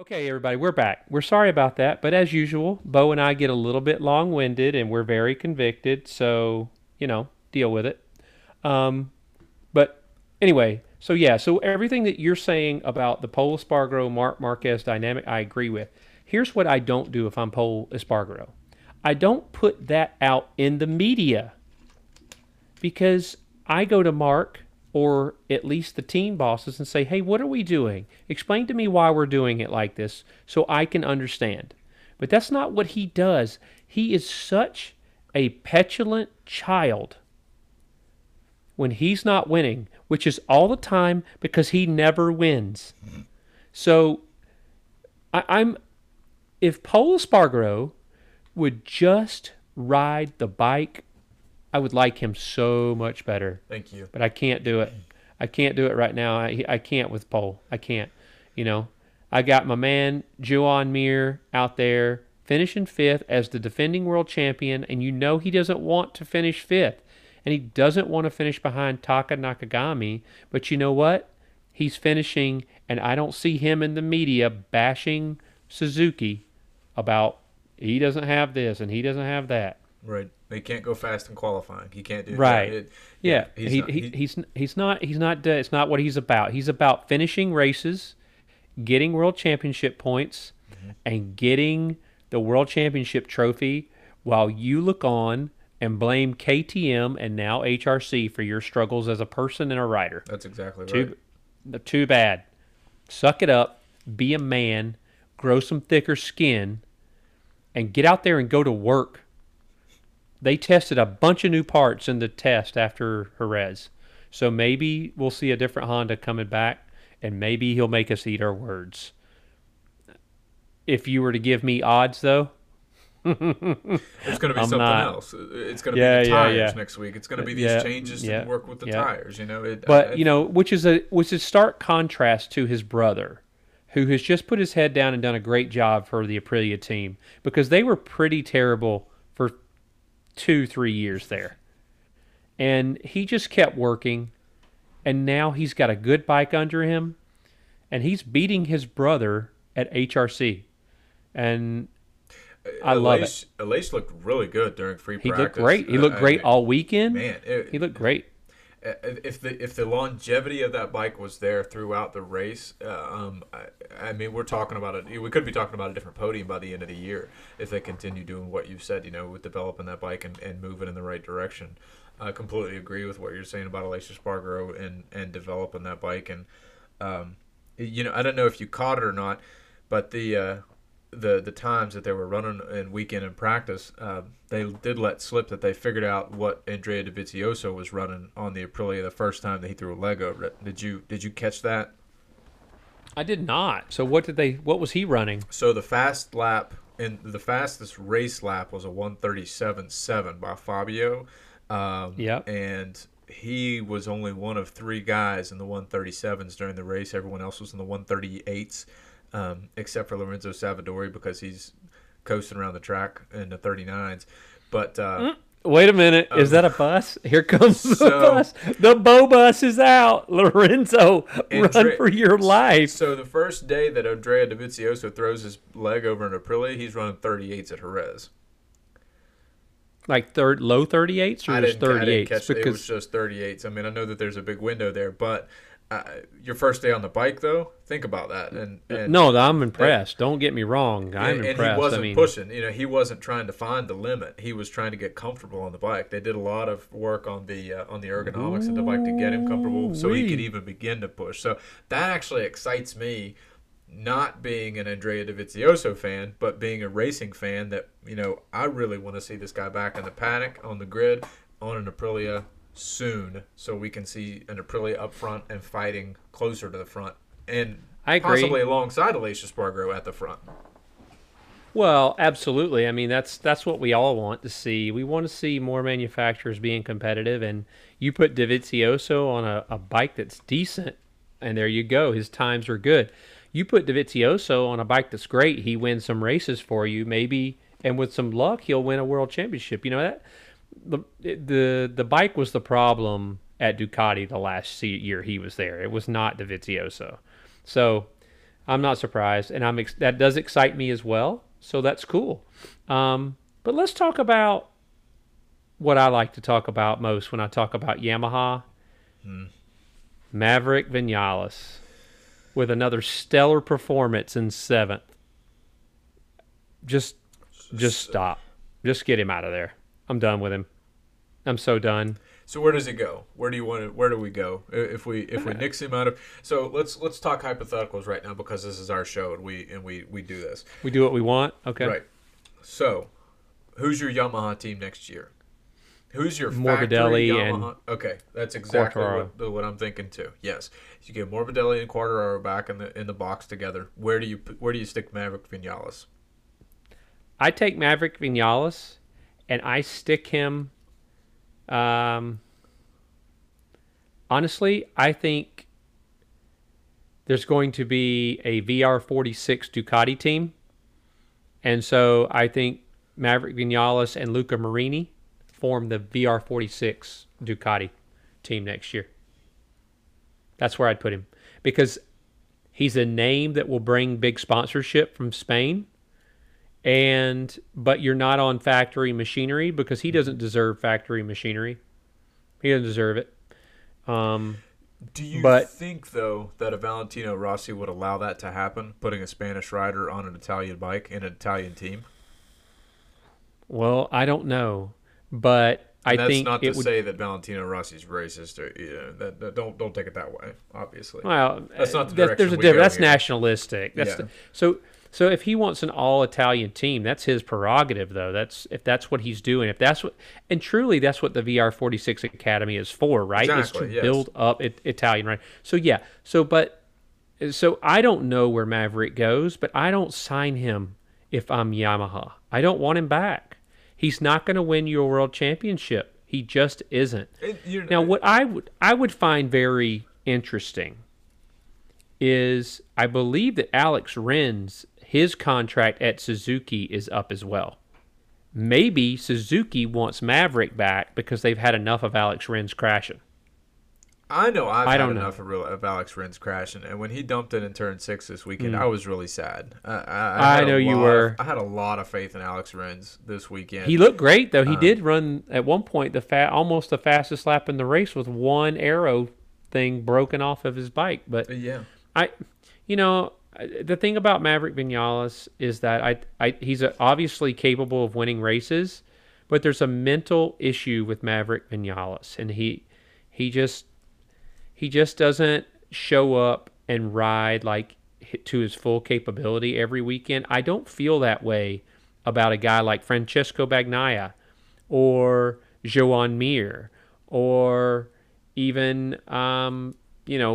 Okay, everybody, we're back. We're sorry about that, but as usual, Bo and I get a little bit long-winded, and we're very convicted, so, you know, deal with it. But anyway, so yeah, so everything that you're saying about the Pol Espargaro, Marc Marquez dynamic, I agree with. Here's what I don't do if I'm Pol Espargaro. I don't put that out in the media because I go to Mark, or at least the team bosses, and say, hey, what are we doing? Explain to me why we're doing it like this so I can understand. But that's not what he does. He is such a petulant child when he's not winning, which is all the time because he never wins. So if Pol Espargaro would just ride the bike, I would like him so much better. Thank you. But I can't do it. I can't do it right now. I can't with Pol. I can't. You know, I got my man Joan Mir out there finishing fifth as the defending world champion, and you know he doesn't want to finish fifth, and he doesn't want to finish behind Taka Nakagami. But you know what? He's finishing, and I don't see him in the media bashing Suzuki about he doesn't have this and he doesn't have that. Right. They can't go fast in qualifying. He can't do that. Right. Yeah. He's not. It's not what he's about. He's about finishing races, getting world championship points, and getting the world championship trophy while you look on and blame KTM and now HRC for your struggles as a person and a rider. That's exactly right. Too bad. Suck it up. Be a man. Grow some thicker skin, and get out there and go to work. They tested a bunch of new parts in the test after Jerez. So maybe we'll see a different Honda coming back, and maybe he'll make us eat our words. If you were to give me odds, though, it's going to be something else. It's going to be the tires next week. It's going to be these changes to work with the tires. You know, which is stark contrast to his brother, who has just put his head down and done a great job for the Aprilia team, because they were pretty terrible for 2-3 years there, and he just kept working, and now he's got a good bike under him, and he's beating his brother at HRC, and I love it. Aleix looked really good during free practice. He looked great. He looked great all weekend. Man, he looked great. If the longevity of that bike was there throughout the race, I mean, we're talking about it. We could be talking about a different podium by the end of the year if they continue doing what you said, you know, with developing that bike and moving in the right direction. I completely agree with what you're saying about Aleix Espargaró and developing that bike. And, you know, I don't know if you caught it or not, but the times that they were running in weekend and practice, they did let slip that they figured out what Andrea Dovizioso was running on the Aprilia the first time that he threw a leg over it. Did you catch that? I did not. So what was he running? So the fast lap, and the fastest race lap, was a 1:37.7 by Fabio. And he was only one of three guys in the 1:37s during the race. Everyone else was in the 1:38s. Except for Lorenzo Savadori, because he's coasting around the track in the 39s. But wait a minute, is that a bus? Here comes the bus. The Bo bus is out. Lorenzo, run for your life. So the first day that Andrea Dovizioso throws his leg over in Aprilia, he's running 38s at Jerez. Like low 38s, or just 38s? I didn't catch it. It was just 38s. I mean, I know that there's a big window there, but... your first day on the bike, though, think about that. And no, I'm impressed. Don't get me wrong. I'm impressed. And he wasn't pushing. You know, he wasn't trying to find the limit. He was trying to get comfortable on the bike. They did a lot of work on the ergonomics of the bike to get him comfortable so he could even begin to push. So that actually excites me, not being an Andrea Dovizioso fan, but being a racing fan, that, you know, I really want to see this guy back in the paddock, on the grid, on an Aprilia soon, so we can see an Aprilia up front and fighting closer to the front, and possibly alongside Aleix Espargaró at the front. Well, absolutely. I mean, that's what we all want to see. We want to see more manufacturers being competitive, and you put Dovizioso on a bike that's decent, and there you go. His times are good. You put Dovizioso on a bike that's great, he wins some races for you, maybe, and with some luck, he'll win a world championship. You know that. The bike was the problem at Ducati the last year he was there. It was not Dovizioso. So I'm not surprised, and that does excite me as well, so that's cool. But let's talk about what I like to talk about most when I talk about Yamaha. Maverick Vinales with another stellar performance in 7th. Just stop. Just get him out of there. I'm done with him. I'm so done. So where does he go? Where do you want to, where do we go if we nix him out of? So let's talk hypotheticals right now, because this is our show and we do this. We do what we want. Okay. Right. So, who's your Yamaha team next year? Who's your Morbidelli Yamaha? And okay, that's exactly what I'm thinking too. Yes, you get Morbidelli and Quartararo back in the box together. Where do you stick Maverick Vinales? I take Maverick Vinales, and I stick him. Honestly, I think there's going to be a VR46 Ducati team, and so I think Maverick Vinales and Luca Marini form the VR46 Ducati team next year. That's where I'd put him, because he's a name that will bring big sponsorship from Spain, but you're not on factory machinery, because he doesn't deserve factory machinery. He doesn't deserve it. Do you think, though, that a Valentino Rossi would allow that to happen, putting a Spanish rider on an Italian bike in an Italian team? Well, I don't know, but I think that's not to say that Valentino Rossi's racist. Or, don't take it that way. Obviously, well, that's not the direction. There's a difference. That's nationalistic. That's So if he wants an all-Italian team, that's his prerogative, though. If that's what he's doing, truly that's what the VR46 Academy is for, right? Exactly, is to build up Italian, right? So yeah. So I don't know where Maverick goes, but I don't sign him if I'm Yamaha. I don't want him back. He's not going to win you a world championship. He just isn't. Now, what I would find very interesting is I believe that Alex Rins, his contract at Suzuki is up as well. Maybe Suzuki wants Maverick back because they've had enough of Alex Rins crashing. I know I've had enough of Alex Rins crashing, and when he dumped it in Turn 6 this weekend, I was really sad. I had a lot of faith in Alex Rins this weekend. He looked great, though. He did run, at one point, almost the fastest lap in the race with one aero thing broken off of his bike. But yeah. The thing about Maverick Vinales is that he's obviously capable of winning races, but there's a mental issue with Maverick Vinales, and he just doesn't show up and ride like to his full capability every weekend. I don't feel that way about a guy like Francesco Bagnaia or Joan Mir or even Aleix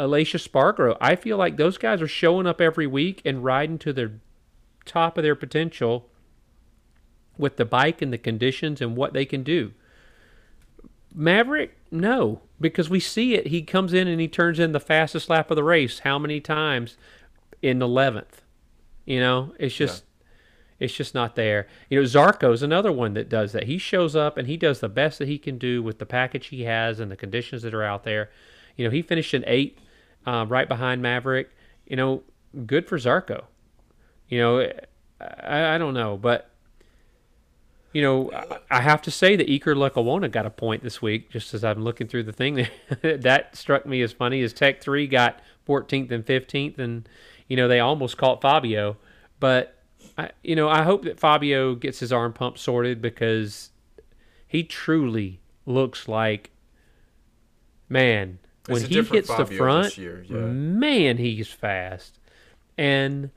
Espargaró. I feel like those guys are showing up every week and riding to the top of their potential with the bike and the conditions and what they can do. Maverick, no, because we see it. He comes in and he turns in the fastest lap of the race how many times in the 11th. It's just not there. Zarco's another one that does that. He shows up and he does the best that he can do with the package he has and the conditions that are out there. He finished in 8th, right behind Maverick. Good for Zarco. I don't know, but I have to say that Iker Lecuona got a point this week. Just as I'm looking through the thing, that struck me as funny. As Tech 3 got 14th and 15th, and they almost caught Fabio. But I hope that Fabio gets his arm pump sorted, because he truly looks like, man, when he hits the front, man, he's fast. And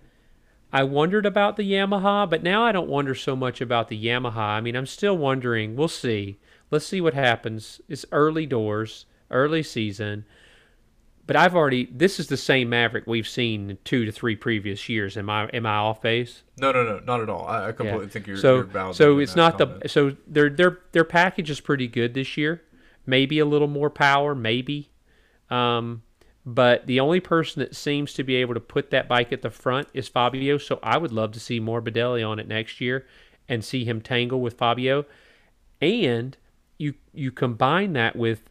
I wondered about the Yamaha, but now I don't wonder so much about the Yamaha. I mean, I'm still wondering. We'll see. Let's see what happens. It's early doors, early season. But this is the same Maverick we've seen in 2 to 3 previous years. Am I off base? No, not at all. I completely think you're valid. So it's not comment. Their package is pretty good this year. Maybe a little more power, maybe. But the only person that seems to be able to put that bike at the front is Fabio, so I would love to see Morbidelli on it next year and see him tangle with Fabio. And you combine that with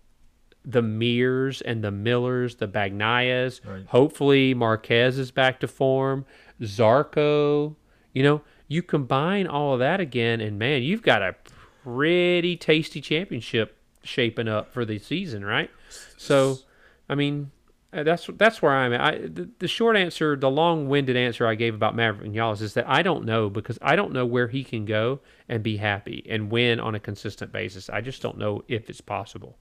the Mirs and the Millers, the Bagnaias. Right. Hopefully Marquez is back to form. Zarco, you know, you combine all of that again, and man, you've got a pretty tasty championship shaping up for the season, right? So, I mean, that's where I'm at. The short answer, the long-winded answer I gave about Maverick Vinales is that I don't know, because I don't know where he can go and be happy and win on a consistent basis. I just don't know if it's possible.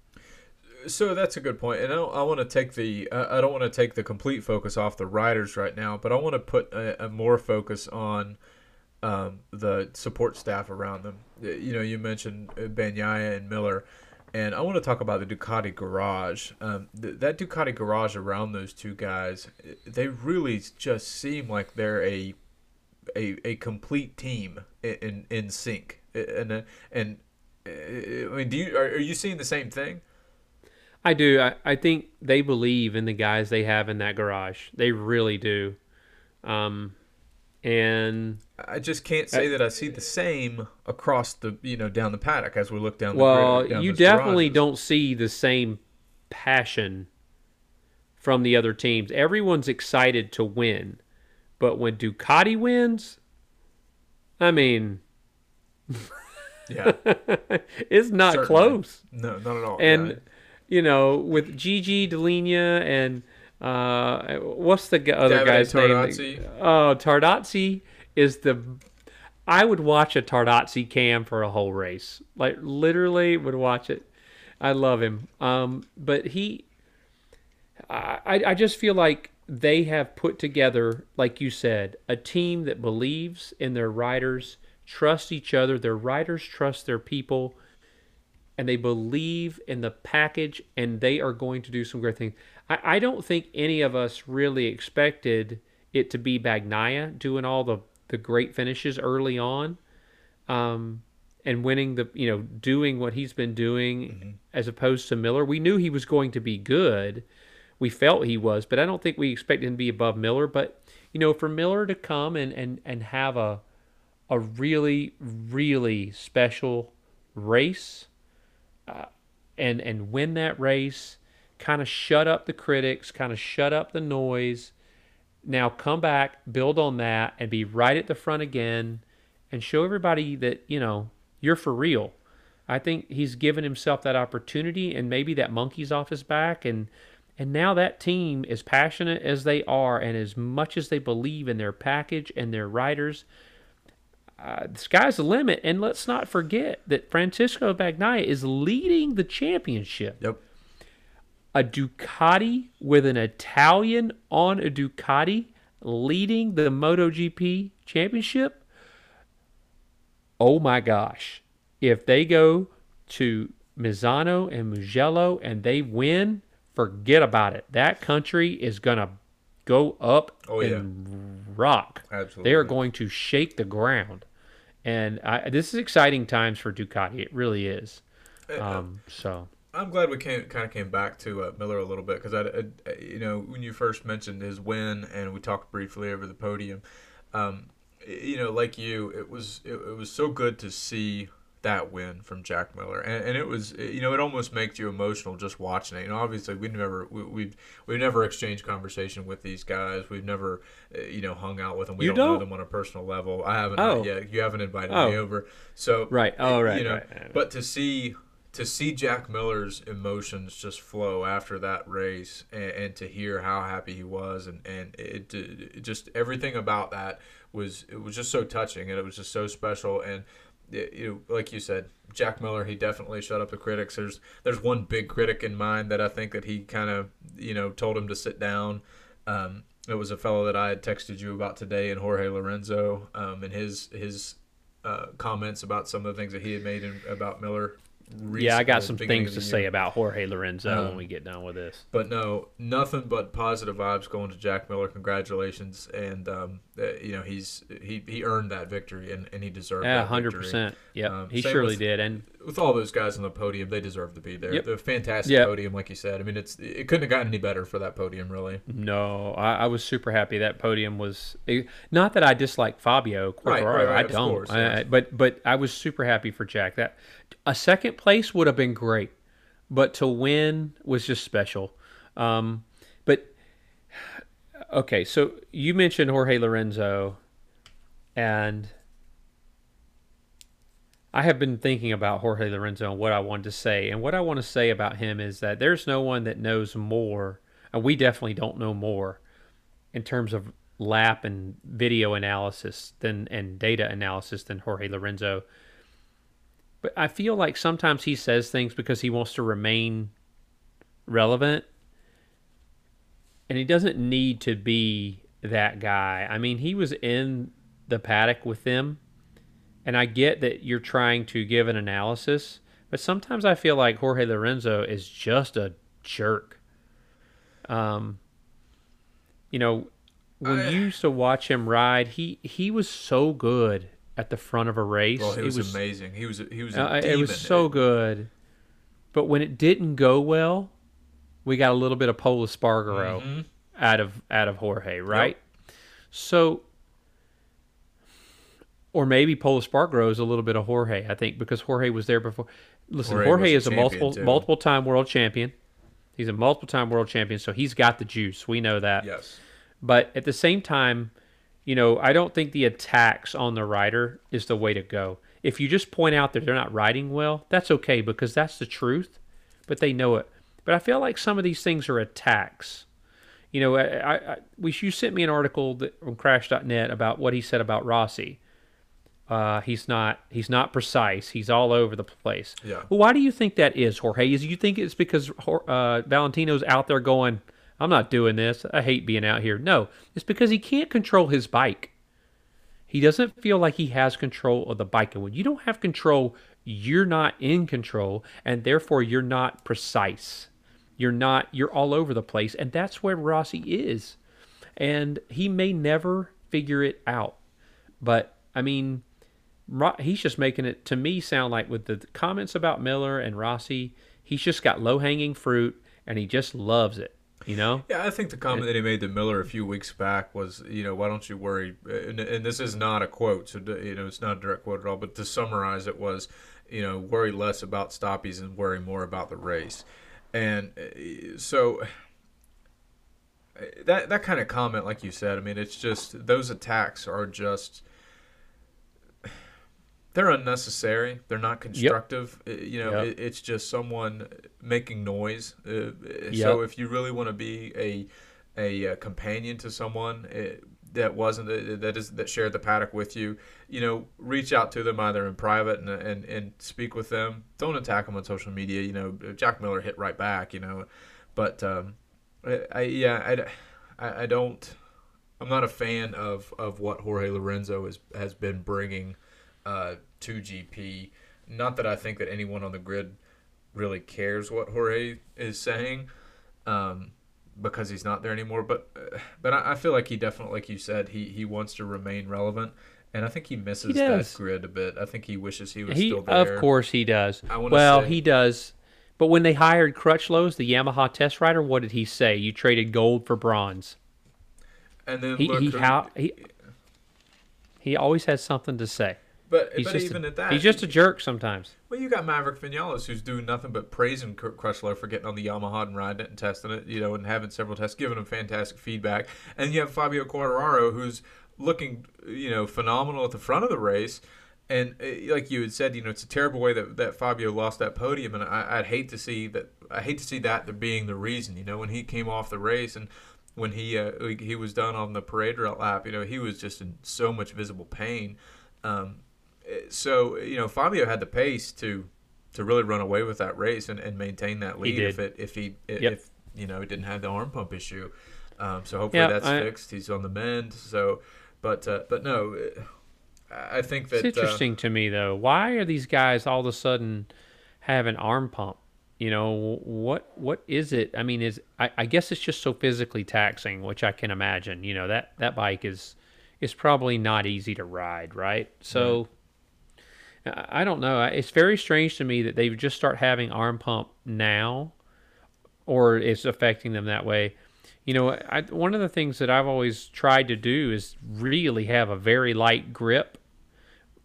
So that's a good point, and I want to take the I don't want to take the complete focus off the riders right now, but I want to put a more focus on the support staff around them. You know, you mentioned Bagnaia and Miller, and I want to talk about the Ducati garage. That Ducati garage around those two guys, they really just seem like they're a complete team in sync. And I mean, are you seeing the same thing? I do. I think they believe in the guys they have in that garage. They really do. And I just can't say that I see the same across the, you know, down the paddock as we look down the grid, down you definitely garages. Don't see the same passion from the other teams. Everyone's excited to win. But when Ducati wins, I mean... Yeah. It's not certainly close. No, not at all. And... Yeah. You know, with Gigi Delinha and what's the other Davide guy's Tardazzi name? Oh, Tardazzi is the... I would watch a Tardazzi cam for a whole race. Like, literally would watch it. I love him. But he... I just feel like they have put together, like you said, a team that believes in their riders, trusts each other, their riders trust their people, and they believe in the package, and they are going to do some great things. I don't think any of us really expected it to be Bagnaia doing all the great finishes early on, and winning the, you know, doing what he's been doing, mm-hmm. as opposed to Miller. We knew he was going to be good. We felt he was, but I don't think we expected him to be above Miller. But, you know, for Miller to come and have a really, really special race, and win that race, kind of shut up the critics, kind of shut up the noise, now come back, build on that, and be right at the front again, and show everybody that, you know, you're for real. I think he's given himself that opportunity, and maybe that monkey's off his back, and now that team, as passionate as they are, and as much as they believe in their package and their riders, the sky's the limit. And let's not forget that Francesco Bagnaia is leading the championship. Yep. A Ducati with an Italian on a Ducati leading the MotoGP championship. Oh my gosh. If they go to Misano and Mugello and they win, forget about it. That country is going to go up and rock. Absolutely. They are going to shake the ground. And this is exciting times for Ducati. It really is. So I'm glad we came back to Miller a little bit, because I, you know, when you first mentioned his win and we talked briefly over the podium, you know, like you, it was so good to see that win from Jack Miller, and it was, you know, it almost makes you emotional just watching it. You know, obviously we've never exchanged conversation with these guys. We've never, you know, hung out with them. We don't know them on a personal level. I haven't yet. You haven't invited me over. So right. But to see Jack Miller's emotions just flow after that race, and to hear how happy he was, and it just everything about that was just so touching, and it was just so special. And you know, like you said, Jack Miller, he definitely shut up the critics. There's one big critic in mind that I think that he kind of, you know, told him to sit down. It was a fellow that I had texted you about today, and Jorge Lorenzo, and his comments about some of the things that he had made about Miller. Yeah, I got some things to say about Jorge Lorenzo when we get done with this. But no, nothing but positive vibes going to Jack Miller. Congratulations, and you know, he earned that victory, and he deserved that 100%. Yeah, he surely did. And with all those guys on the podium, they deserve to be there. Yep. The fantastic podium, like you said. I mean, it couldn't have gotten any better for that podium, really. No, I was super happy. That podium was not that I dislike Fabio Quartararo. Right, I don't. Of course, yes. But I was super happy for Jack. That a second place would have been great, but to win was just special. But okay, so you mentioned Jorge Lorenzo, and I have been thinking about Jorge Lorenzo and what I wanted to say. And what I want to say about him is that there's no one that knows more, and we definitely don't know more in terms of lap and video analysis and data analysis than Jorge Lorenzo. But I feel like sometimes he says things because he wants to remain relevant, and he doesn't need to be that guy. I mean, he was in the paddock with them, and I get that you're trying to give an analysis, but sometimes I feel like Jorge Lorenzo is just a jerk. You know, when you used to watch him ride, he was so good at the front of a race. Well, it was amazing. He was a demon. It was so good. But when it didn't go well, we got a little bit of Pol Espargaro out of Jorge, right? Yep. So. Or maybe Pol Espargaro is a little bit of Jorge, I think, because Jorge was there before. Listen, Jorge is a multiple-time world champion. He's a multiple-time world champion, so he's got the juice. We know that. Yes. But at the same time, you know, I don't think the attacks on the rider is the way to go. If you just point out that they're not riding well, that's okay, because that's the truth, but they know it. But I feel like some of these things are attacks. You know, you sent me an article from Crash.net about what he said about Rossi. He's not precise. He's all over the place. Yeah. Well, why do you think that is, Jorge? Is you think it's because Valentino's out there going, I'm not doing this. I hate being out here. No, it's because he can't control his bike. He doesn't feel like he has control of the bike. And when you don't have control, you're not in control, and therefore you're not precise. You're all over the place, and that's where Rossi is. And he may never figure it out. But, I mean, he's just making it, to me, sound like with the comments about Miller and Rossi, he's just got low-hanging fruit, and he just loves it, you know? Yeah, I think the comment that he made to Miller a few weeks back was, you know, why don't you worry, and this is not a quote, so, you know, it's not a direct quote at all, but to summarize it was, you know, worry less about stoppies and worry more about the race. And so that kind of comment, like you said, I mean, it's just, those attacks are just... they're unnecessary. They're not constructive. Yep. You know, yep. It's just someone making noise. Yep. So if you really want to be a companion to someone that shared the paddock with you, you know, reach out to them either in private and speak with them. Don't attack them on social media. You know, Jack Miller hit right back. You know, but I don't. I'm not a fan of what Jorge Lorenzo has been bringing to GP. Not that I think that anyone on the grid really cares what Jorge is saying, because he's not there anymore. But I feel like he definitely, like you said, he wants to remain relevant, and I think he misses that grid a bit. I think he wishes he was still there. Of course he does. He does. But when they hired Crutchlow as the Yamaha test rider, what did he say? You traded gold for bronze. And then he always has something to say. He's just a jerk sometimes. Well, you got Maverick Vinales, who's doing nothing but praising Kurt Crutchlow for getting on the Yamaha and riding it and testing it, you know, and having several tests, giving him fantastic feedback. And you have Fabio Quartararo, who's looking, you know, phenomenal at the front of the race. And like you had said, you know, it's a terrible way that Fabio lost that podium, and I'd hate to see that. I hate to see that being the reason. You know, when he came off the race and when he was done on the parade route lap, you know, he was just in so much visible pain. So, you know, Fabio had the pace to really run away with that race and maintain that lead if you know, he didn't have the arm pump issue. So hopefully that's fixed. He's on the mend. So, but no, I think that it's interesting to me though. Why are these guys all of a sudden have an arm pump? You know, what is it? I mean, I guess it's just so physically taxing, which I can imagine. You know, that bike is probably not easy to ride, right? So. I don't know. It's very strange to me that they just start having arm pump now, or it's affecting them that way. You know, one of the things that I've always tried to do is really have a very light grip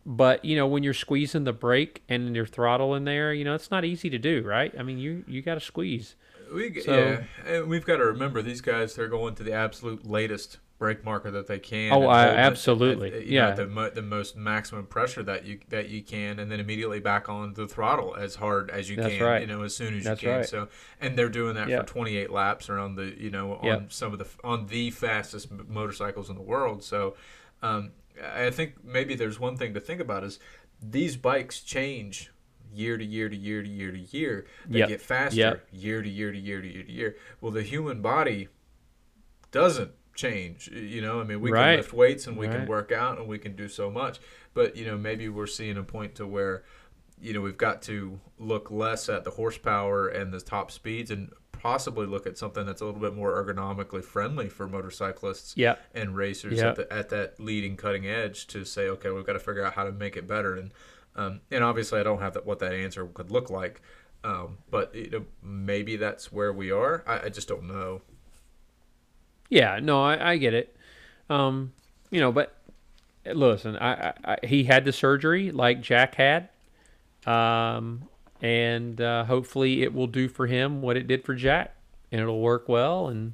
But, you know, when you're squeezing the brake and your throttle in there, you know, it's not easy to do, right? I mean, you got to squeeze. And we've got to remember, these guys, they're going to the absolute latest brake marker that they can. Oh, absolutely. The most maximum pressure that you can, and then immediately back on the throttle as hard as you can, right. You know, as soon as you can. Right. So, and they're doing that for 28 laps around the, you know, on some of the, on the fastest motorcycles in the world. So, I think maybe there's one thing to think about is these bikes change year to year to year to year to year. They get faster year to year to year to year to year. Well, the human body doesn't change. You know, I mean, we can lift weights and we can work out and we can do so much. But, you know, maybe we're seeing a point to where, you know, we've got to look less at the horsepower and the top speeds and possibly look at something that's a little bit more ergonomically friendly for motorcyclists and racers at that leading cutting edge to say, okay, we've got to figure out how to make it better. And obviously I don't have what that answer could look like, but you know, maybe that's where we are. I just don't know. Yeah, no, I get it. You know, but listen, he had the surgery like Jack had. And hopefully it will do for him what it did for Jack, and it'll work well, and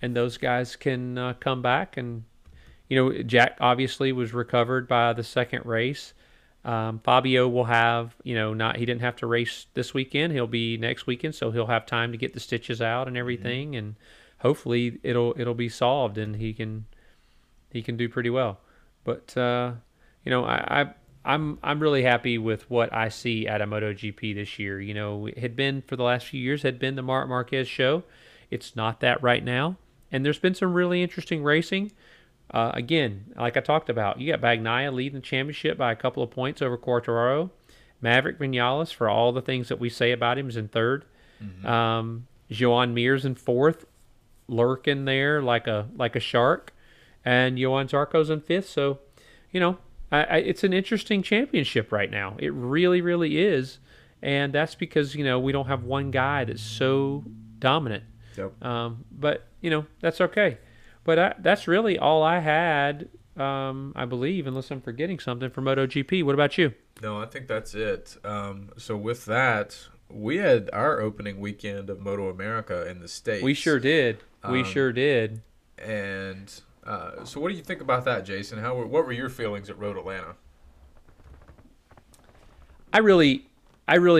those guys can come back. And, you know, Jack obviously was recovered by the second race. Fabio will have, you know, he didn't have to race this weekend. He'll be next weekend, so he'll have time to get the stitches out and everything, and hopefully it'll be solved and he can do pretty well. But you know, I'm really happy with what I see out of MotoGP this year. You know, it had been, for the last few years, had been the Marc Marquez show. It's not that right now. And there's been some really interesting racing. Again, like I talked about, you got Bagnaia leading the championship by a couple of points over Quartararo. Maverick Vinales, for all the things that we say about him, is in third. Mm-hmm. Joan Mir's in fourth, lurking there like a shark. And Joan Zarco's in fifth. So, you know, it's an interesting championship right now. It really, really is. And that's because, you know, we don't have one guy that's so dominant. Yep. But, you know, that's okay. But that's really all I had, I believe, unless I'm forgetting something, for MotoGP. What about you? No, I think that's it. So with that, we had our opening weekend of Moto America in the States. We sure did. We sure did. And... so what do you think about that, Jason? What were your feelings at Road Atlanta? I really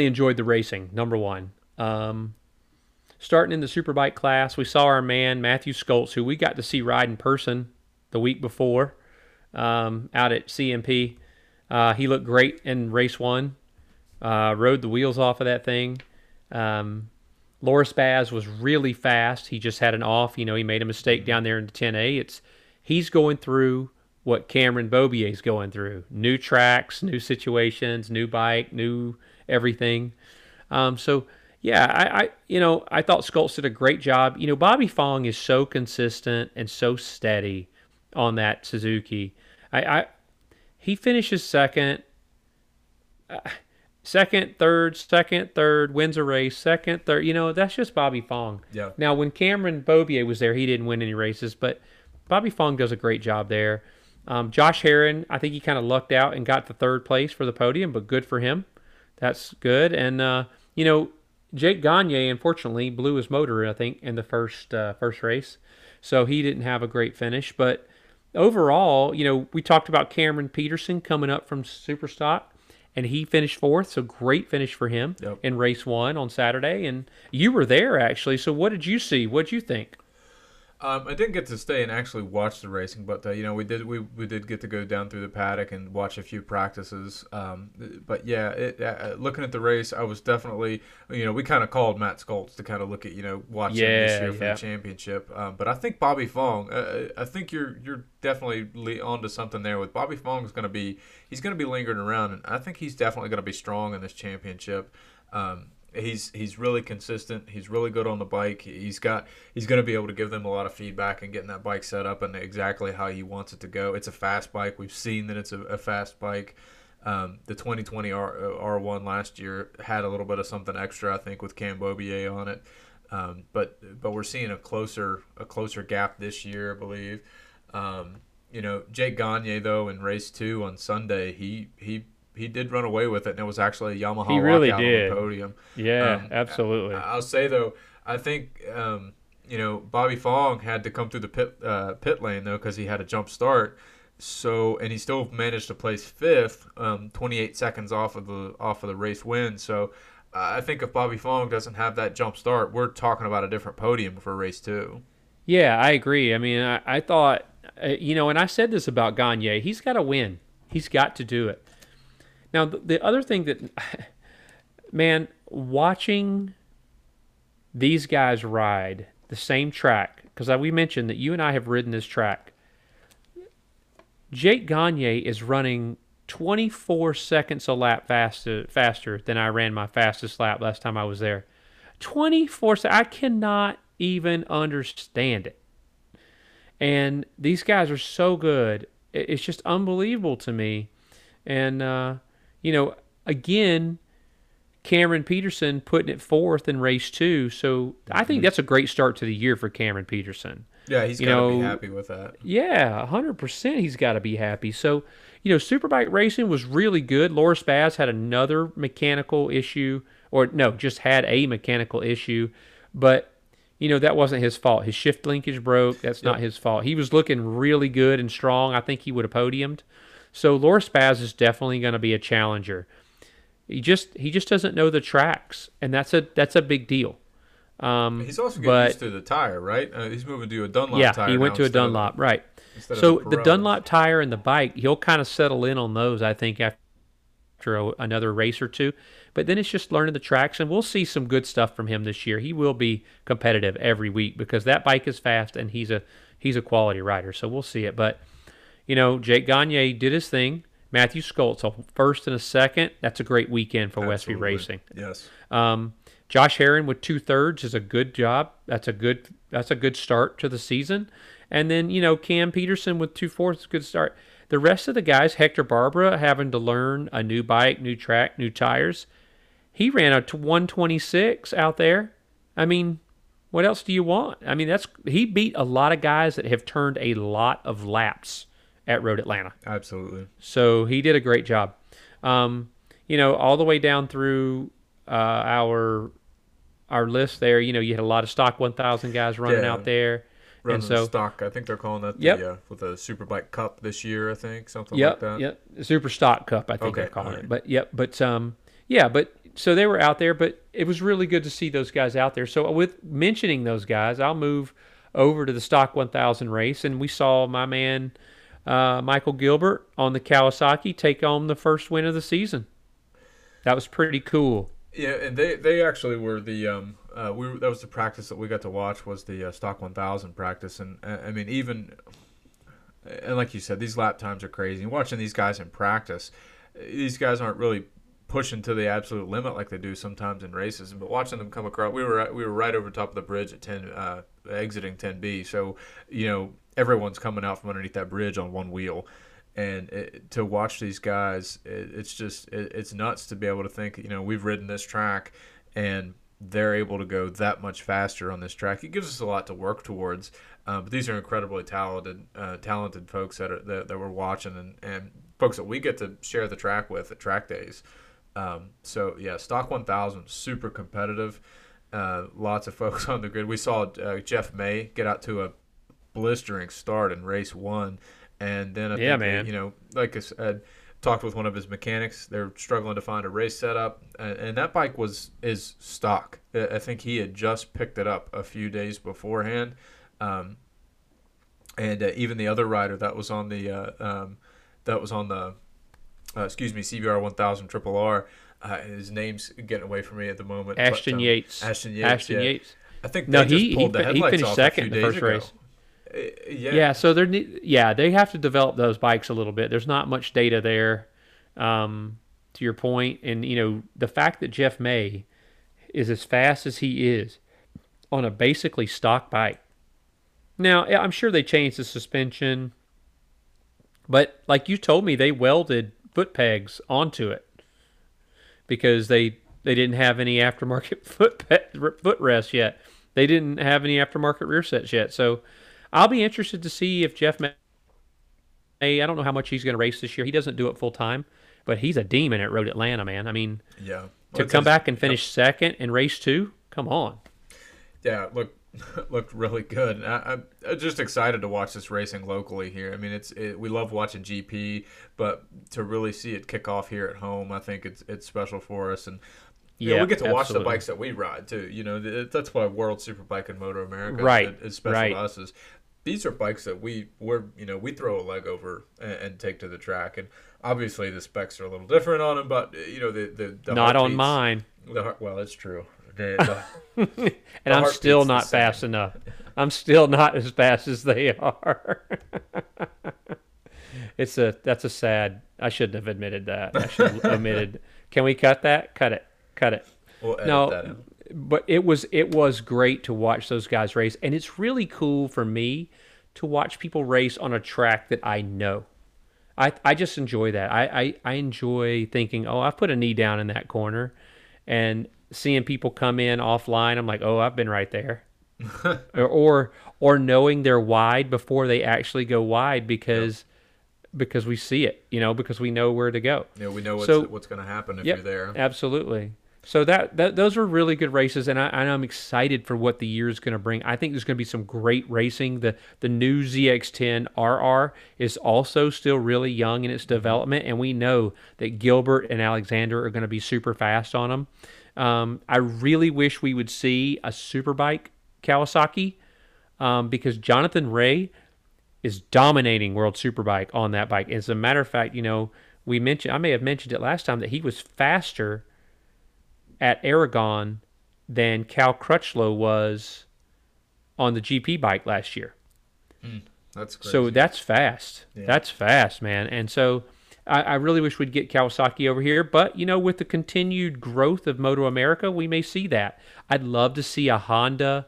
enjoyed the racing, number one. Starting in the Superbike class, we saw our man, Matthew Scholtz, who we got to see ride in person the week before out at CMP. He looked great in race one. Rode the wheels off of that thing. Loris Baz was really fast. He just had an off. You know, he made a mistake down there in the 10A. He's going through what Cameron Beaubier's going through. New tracks, new situations, new bike, new everything. So, yeah, I thought Scholtz did a great job. You know, Bobby Fong is so consistent and so steady on that Suzuki. He finishes second. Second, third, wins a race, second, third. You know, that's just Bobby Fong. Yeah. Now, when Cameron Beaubier was there, he didn't win any races, but Bobby Fong does a great job there. Josh Heron, I think he kind of lucked out and got the third place for the podium, but good for him. That's good. And, you know, Jake Gagne, unfortunately, blew his motor, I think, in the first race. So he didn't have a great finish. But overall, you know, we talked about Cameron Peterson coming up from Superstock. And he finished fourth, so great finish for him in race one on Saturday. And you were there, actually. So what did you see? What did you think? I didn't get to stay and actually watch the racing, but you know, we did get to go down through the paddock and watch a few practices. But yeah, looking at the race, I was definitely, you know, we kind of called Matt Scholtz to kind of look at, you know, watch him this year for the championship. But I think Bobby Fong, I think you're definitely onto something there with Bobby Fong. He's going to be lingering around, and I think he's definitely going to be strong in this championship. He's really consistent. He's really good on the bike. He's going to be able to give them a lot of feedback and getting that bike set up and exactly how he wants it to go. It's a fast bike. We've seen that it's a fast bike. The 2020 R1 last year had a little bit of something extra, I think, with Cam Beaubier on it. But we're seeing a closer gap this year, I believe. You know, Jake Gagne, though, in race 2 on Sunday, he did run away with it, and it was actually a Yamaha he really walkout did. On the podium. Yeah, absolutely. I'll say, though, I think, you know, Bobby Fong had to come through the pit lane, though, because he had a jump start. So, and he still managed to place fifth, 28 seconds off of the race win. So, I think if Bobby Fong doesn't have that jump start, we're talking about a different podium for race 2. Yeah, I agree. I mean, I thought, you know, and I said this about Gagne, he's got to win. He's got to do it. Now, the other thing that, man, watching these guys ride the same track, because we mentioned that you and I have ridden this track. Jake Gagne is running 24 seconds a lap faster than I ran my fastest lap last time I was there. 24 seconds. I cannot even understand it. And these guys are so good. It's just unbelievable to me. And, you know, again, Cameron Peterson putting it fourth in race 2. So I think that's a great start to the year for Cameron Peterson. Yeah, he's got to be happy with that. Yeah, 100% he's got to be happy. So, you know, Superbike racing was really good. Loris Baz had another mechanical issue, or no, just had a mechanical issue. But, you know, that wasn't his fault. His shift linkage broke. That's not his fault. He was looking really good and strong. I think he would have podiumed. So Loris Baz is definitely going to be a challenger. He just doesn't know the tracks, and that's a big deal. He's also getting used to the tire, right? He's moving to a Dunlop tire. Yeah, he went to a Dunlop, right. So the Dunlop tire and the bike, he'll kind of settle in on those, I think, after another race or two. But then it's just learning the tracks, and we'll see some good stuff from him this year. He will be competitive every week because that bike is fast, and he's a quality rider. So we'll see it. But, you know, Jake Gagne did his thing. Matthew Scholtz, a first and a second. That's a great weekend for Westview Racing. Yes. Josh Herron with 2/3 is a good job. That's a good start to the season. And then, you know, Cam Peterson with 2/4 is a good start. The rest of the guys, Hector Barbera having to learn a new bike, new track, new tires. He ran a 126 out there. I mean, what else do you want? I mean, he beat a lot of guys that have turned a lot of laps at Road Atlanta. Absolutely. So he did a great job. You know, all the way down through our list there, you know, you had a lot of stock 1,000 guys running out there. Running the stock. I think they're calling that with a Superbike Cup this year, I think, something like that. Yep, Super Stock Cup, I think they're calling it. But, so they were out there, but it was really good to see those guys out there. So with mentioning those guys, I'll move over to the Stock 1,000 race, and we saw my man Michael Gilbert on the Kawasaki take on the first win of the season. That was pretty cool. Yeah, and they actually were the that was the practice that we got to watch, was the Stock 1000 practice, and I mean, even and like you said, these lap times are crazy. And watching these guys in practice, these guys aren't really pushing to the absolute limit like they do sometimes in races. But watching them come across, we were right over top of the bridge at 10, exiting 10B. So you know everyone's coming out from underneath that bridge on one wheel. And to watch these guys, it's nuts to be able to think, you know, we've ridden this track and they're able to go that much faster on this track. It gives us a lot to work towards. But these are incredibly talented folks that we're watching and folks that we get to share the track with at track days. So, yeah, Stock 1000, super competitive. Lots of folks on the grid. We saw Jeff May get out to a blistering start in race 1. And then, you know, like I said, talked with one of his mechanics. They're struggling to find a race setup, and that bike is stock. I think he had just picked it up a few days beforehand, and even the other rider that was on the CBR 1000 Triple R. His name's getting away from me at the moment. Ashton Yates. I think just pulled the headlights off a few days ago. He finished second the first race. So they have to develop those bikes a little bit. There's not much data there, to your point. And, you know, the fact that Jeff May is as fast as he is on a basically stock bike. Now, I'm sure they changed the suspension, but like you told me, they welded foot pegs onto it because they didn't have any aftermarket footrests yet. They didn't have any aftermarket rear sets yet. So I'll be interested to see if Jeff May May. I don't know how much he's going to race this year. He doesn't do it full time, but he's a demon at Road Atlanta, man. I mean, yeah, to come back and finish second in race two, come on. Yeah, looked really good. And I'm just excited to watch this racing locally here. I mean, we love watching GP, but to really see it kick off here at home, I think it's special for us. And yeah, we get to watch the bikes that we ride too. You know, that's why World Superbike and Moto America is special to us. Is these are bikes that we throw a leg over and take to the track. And obviously the specs are a little different on them, but you know the not on beats, mine. It's true. And I'm still not fast enough. I'm still not as fast as they are. That's a sad. I shouldn't have admitted that. I should have omitted. Can we cut that? Cut it. We'll edit that out. But it was great to watch those guys race, and it's really cool for me to watch people race on a track that I know. I just enjoy that. I enjoy thinking, oh, I put a knee down in that corner, and seeing people come in offline, I'm like, oh, I've been right there. or knowing they're wide before they actually go wide because we see it, you know, because we know where to go. Yeah, we know what's going to happen if you're there. Absolutely. So those were really good races, and I'm excited for what the year is going to bring. I think there's going to be some great racing. The new ZX-10 RR is also still really young in its development, and we know that Gilbert and Alexander are going to be super fast on them. I really wish we would see a Superbike Kawasaki because Jonathan Ray is dominating World Superbike on that bike. As a matter of fact, you know, I may have mentioned it last time that he was faster at Aragon than Cal Crutchlow was on the GP bike last year. That's crazy. So that's fast. Yeah. That's fast, man. And so I really wish we'd get Kawasaki over here. But, you know, with the continued growth of Moto America, we may see that. I'd love to see a Honda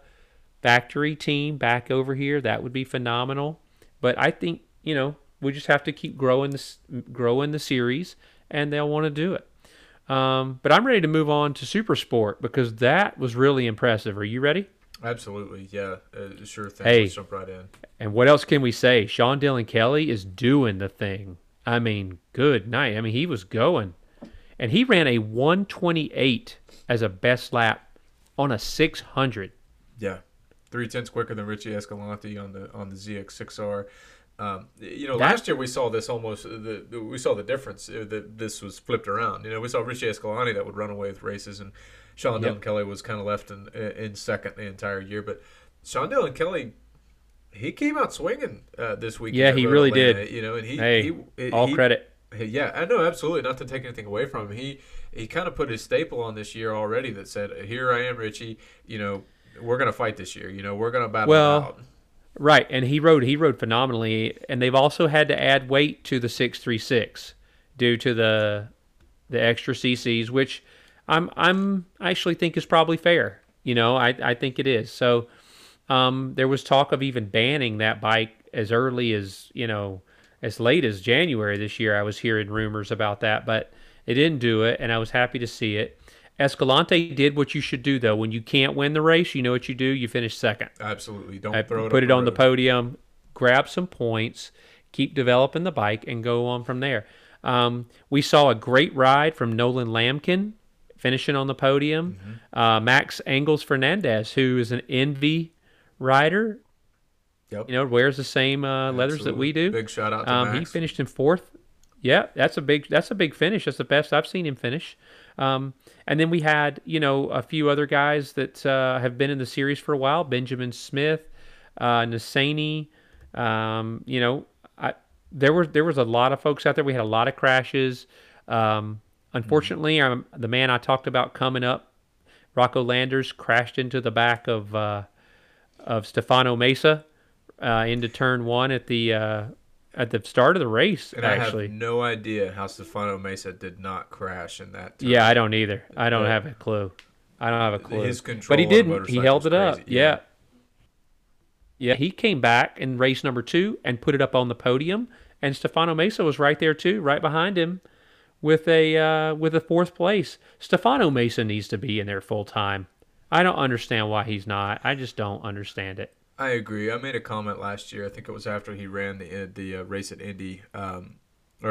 factory team back over here. That would be phenomenal. But I think, you know, we just have to keep growing the series, and they'll want to do it. But I'm ready to move on to Supersport because that was really impressive. Are you ready? Absolutely, yeah. Sure thing. Hey, let's jump right in. And what else can we say? Sean Dillon Kelly is doing the thing. I mean, good night. I mean, he was going. And he ran a 1:28 as a best lap on a 600. Yeah. 3 tenths quicker than Richie Escalante on the ZX6R. You know, last year we saw this the difference that this was flipped around. You know, we saw Richie Escalante that would run away with races, and Sean Dillon Kelly was kind of left in second the entire year. But Sean Dillon Kelly, he came out swinging this weekend. Yeah, he really did. You know, and he credit. Yeah, I know, absolutely. Not to take anything away from him, he kind of put his staple on this year already that said, "Here I am, Richie. You know, we're gonna fight this year. You know, we're gonna battle it out." Right, and he rode phenomenally, and they've also had to add weight to the 636 due to the extra CCs, which I actually think is probably fair. You know, I think it is. So there was talk of even banning that bike as early as, you know, as late as January this year. I was hearing rumors about that, but they didn't do it, and I was happy to see it. Escalante did what you should do, though. When you can't win the race, you know what you do? You finish second. Absolutely. Don't throw it. Put it on the podium, grab some points, keep developing the bike, and go on from there. We saw a great ride from Nolan Lamkin, finishing on the podium. Mm-hmm. Max Angles-Fernandez, who is an Envy rider, you know, wears the same leathers that we do. Big shout out to Max. He finished in fourth. Yeah, that's a big finish. That's the best I've seen him finish. And then we had, you know, a few other guys that have been in the series for a while. Benjamin Smith, Nassani. You know, there was a lot of folks out there. We had a lot of crashes. Unfortunately, the man I talked about coming up, Rocco Landers, crashed into the back of Stefano Mesa into turn one at the start of the race, and actually. I have no idea how Stefano Mesa did not crash in that turn. Yeah, I don't either. I don't have a clue. His control, but he didn't. He held it up. Yeah. Yeah, he came back in race number 2 and put it up on the podium, and Stefano Mesa was right there too, right behind him with a fourth place. Stefano Mesa needs to be in there full time. I don't understand why he's not. I just don't understand it. I agree. I made a comment last year. I think it was after he ran the race at Indy, or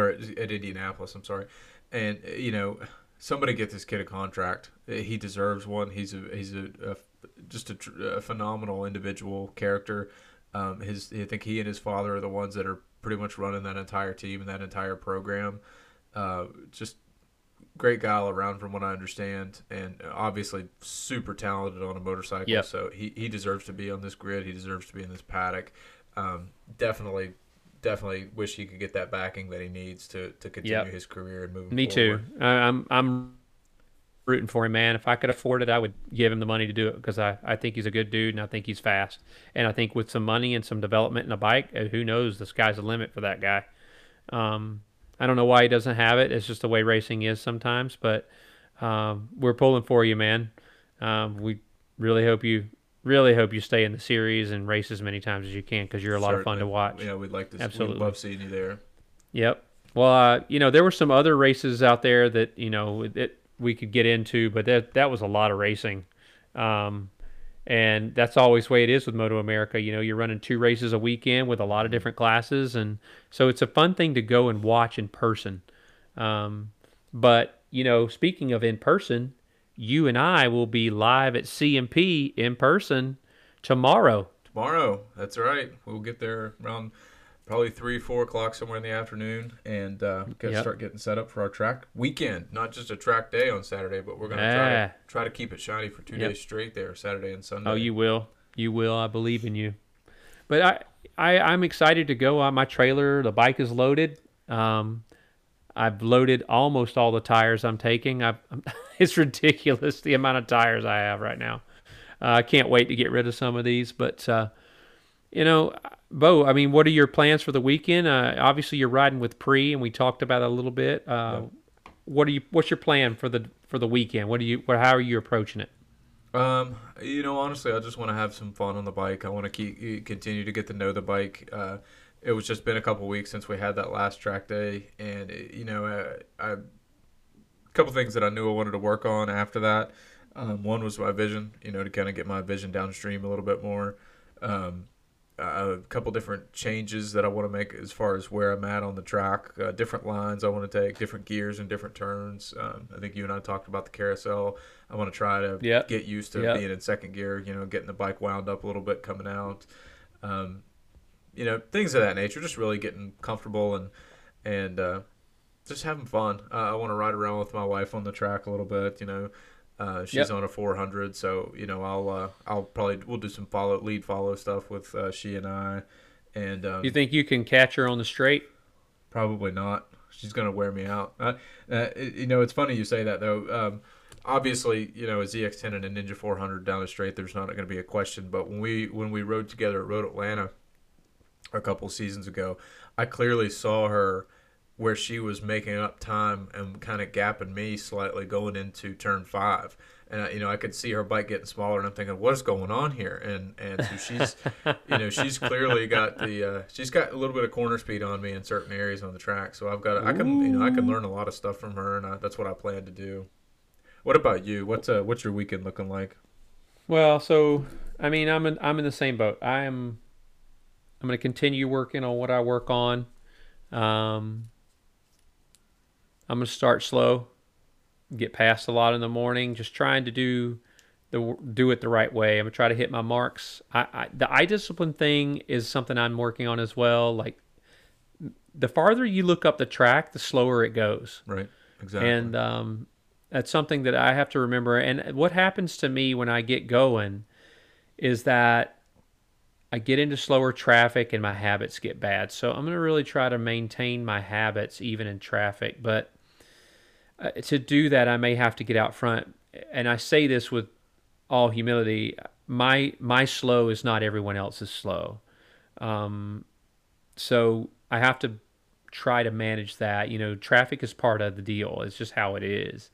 at Indianapolis. I'm sorry. And you know, somebody get this kid a contract. He deserves one. He's just a phenomenal individual character. I think he and his father are the ones that are pretty much running that entire team and that entire program. Just great guy all around from what I understand, and obviously super talented on a motorcycle. Yep. So he deserves to be on this grid. He deserves to be in this paddock. Definitely wish he could get that backing that he needs to continue yep. his career and move forward. Me too. I'm rooting for him, man. If I could afford it, I would give him the money to do it, because I think he's a good dude, and I think he's fast. And I think with some money and some development and a bike, who knows, the sky's the limit for that guy. I don't know why he doesn't have it. It's just the way racing is sometimes. But we're pulling for you, man. We really hope you stay in the series and race as many times as you can, because you're a lot of fun to watch. Yeah, we'd like to. Absolutely, we'd love seeing you there. Yep. Well, there were some other races out there that that we could get into, but that was a lot of racing, and that's always the way it is with Moto America. You're running two races a weekend with a lot of different classes, and so it's a fun thing to go and watch in person. But speaking of in person, you and I will be live at CMP in person tomorrow. That's right. We'll get there around probably 3-4 o'clock, somewhere in the afternoon, and yep. start getting set up for our track weekend. Not just a track day on Saturday, but we're gonna try to keep it shiny for 2 yep. days straight there, Saturday and Sunday. Oh, you will. I believe in you. But I'm excited to go on my trailer. The bike is loaded. I've loaded almost all the tires I'm taking. It's ridiculous the amount of tires I have right now. I can't wait to get rid of some of these, but Bo, I mean, what are your plans for the weekend? Obviously, you're riding with Pre, and we talked about it a little bit. Yeah. What's your plan for the weekend? How are you approaching it? Honestly, I just want to have some fun on the bike. I want to continue to get to know the bike. It was just been a couple weeks since we had that last track day, and a couple things that I knew I wanted to work on after that. One was my vision. To kind of get my vision downstream a little bit more. A couple different changes that I want to make as far as where I'm at on the track, different lines I want to take, different gears and different turns. I think you and I talked about the carousel. I want to try to yep. get used to yep. being in second gear, getting the bike wound up a little bit coming out, things of that nature, just really getting comfortable and just having fun. I want to ride around with my wife on the track a little bit, she's yep. on a 400, so we'll do some lead follow stuff with she and I. And you think you can catch her on the straight? Probably not. She's gonna wear me out. It's funny you say that though. Obviously, a ZX-10 and a Ninja 400 down the straight, there's not going to be a question. But when we rode together at Road Atlanta a couple seasons ago, I clearly saw her, where she was making up time and kind of gapping me slightly going into turn 5. And, I could see her bike getting smaller, and I'm thinking, what's going on here? And so she's, she's clearly got she's got a little bit of corner speed on me in certain areas on the track. So I can learn a lot of stuff from her, and that's what I plan to do. What about you? What's your weekend looking like? Well, so, I'm in the same boat. I'm going to continue working on what I work on. I'm going to start slow, get past a lot in the morning, just trying to do it the right way. I'm going to try to hit my marks. The eye discipline thing is something I'm working on as well. Like, the farther you look up the track, the slower it goes. Right, exactly. And that's something that I have to remember. And what happens to me when I get going is that I get into slower traffic and my habits get bad. So I'm going to really try to maintain my habits even in traffic. But to do that, I may have to get out front, and I say this with all humility. My slow is not everyone else's slow, so I have to try to manage that. Traffic is part of the deal. It's just how it is,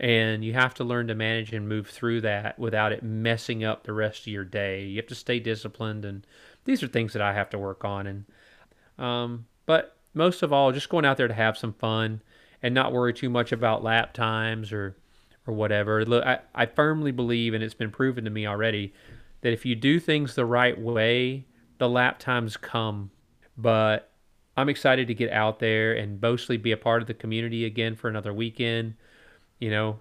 and you have to learn to manage and move through that without it messing up the rest of your day. You have to stay disciplined, and these are things that I have to work on. And but most of all, just going out there to have some fun and not worry too much about lap times or whatever. Look, I firmly believe, and it's been proven to me already, that if you do things the right way, the lap times come. But I'm excited to get out there and mostly be a part of the community again for another weekend. You know,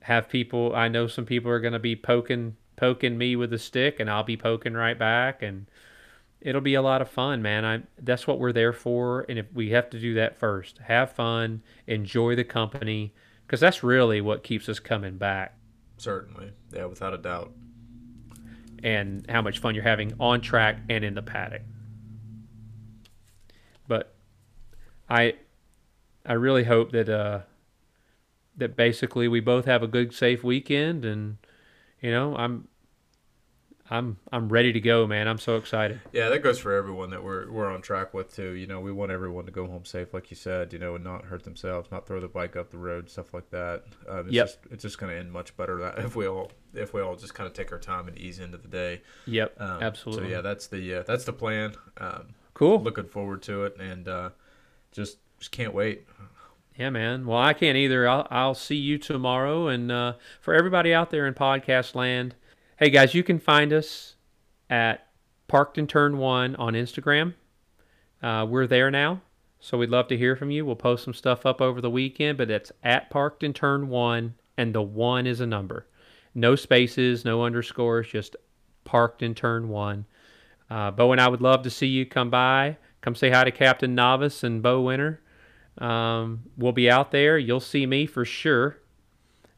have people, I know some people are going to be poking me with a stick, and I'll be poking right back, and it'll be a lot of fun, man. That's what we're there for, and if we have to do that first. Have fun, enjoy the company, because that's really what keeps us coming back. Certainly. Yeah, without a doubt. And how much fun you're having on track and in the paddock. But I really hope that that basically we both have a good, safe weekend, and you know, I'm ready to go, man. I'm so excited. Yeah, that goes for everyone that we're on track with too. You know, we want everyone to go home safe, like you said. You know, and not hurt themselves, not throw the bike up the road, stuff like that. It's just going to end much better if we all just kind of take our time and ease into the day. Yep, absolutely. So yeah, that's the plan. Cool. Looking forward to it, and just can't wait. Yeah, man. Well, I can't either. I'll see you tomorrow. And for everybody out there in podcast land, hey, guys, you can find us at ParkedInTurn1 on Instagram. We're there now, so we'd love to hear from you. We'll post some stuff up over the weekend, but it's at ParkedInTurn1, and the one is a number. No spaces, no underscores, just ParkedInTurn1. Bo and I would love to see you come by. Come say hi to Captain Novice and Bo Winter. We'll be out there. You'll see me for sure.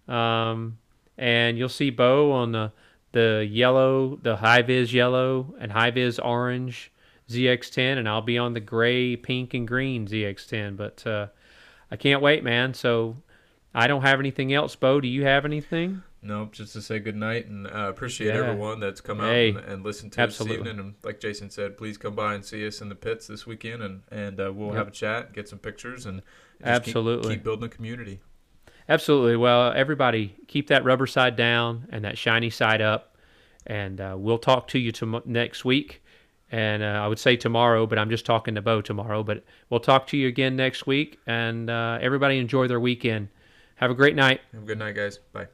And you'll see Bo on the yellow, the high-vis yellow and high-vis orange ZX-10, and I'll be on the gray, pink, and green ZX-10. But I can't wait, man. So I don't have anything else. Bo, do you have anything? Nope, just to say good night, and appreciate everyone that's come out and listened to us this evening. And like Jason said, please come by and see us in the pits this weekend, and we'll have a chat, get some pictures, and just keep building a community. Absolutely. Well, everybody, keep that rubber side down and that shiny side up, and we'll talk to you next week. And I would say tomorrow, but I'm just talking to Bo tomorrow. But we'll talk to you again next week, and everybody enjoy their weekend. Have a great night. Have a good night, guys. Bye.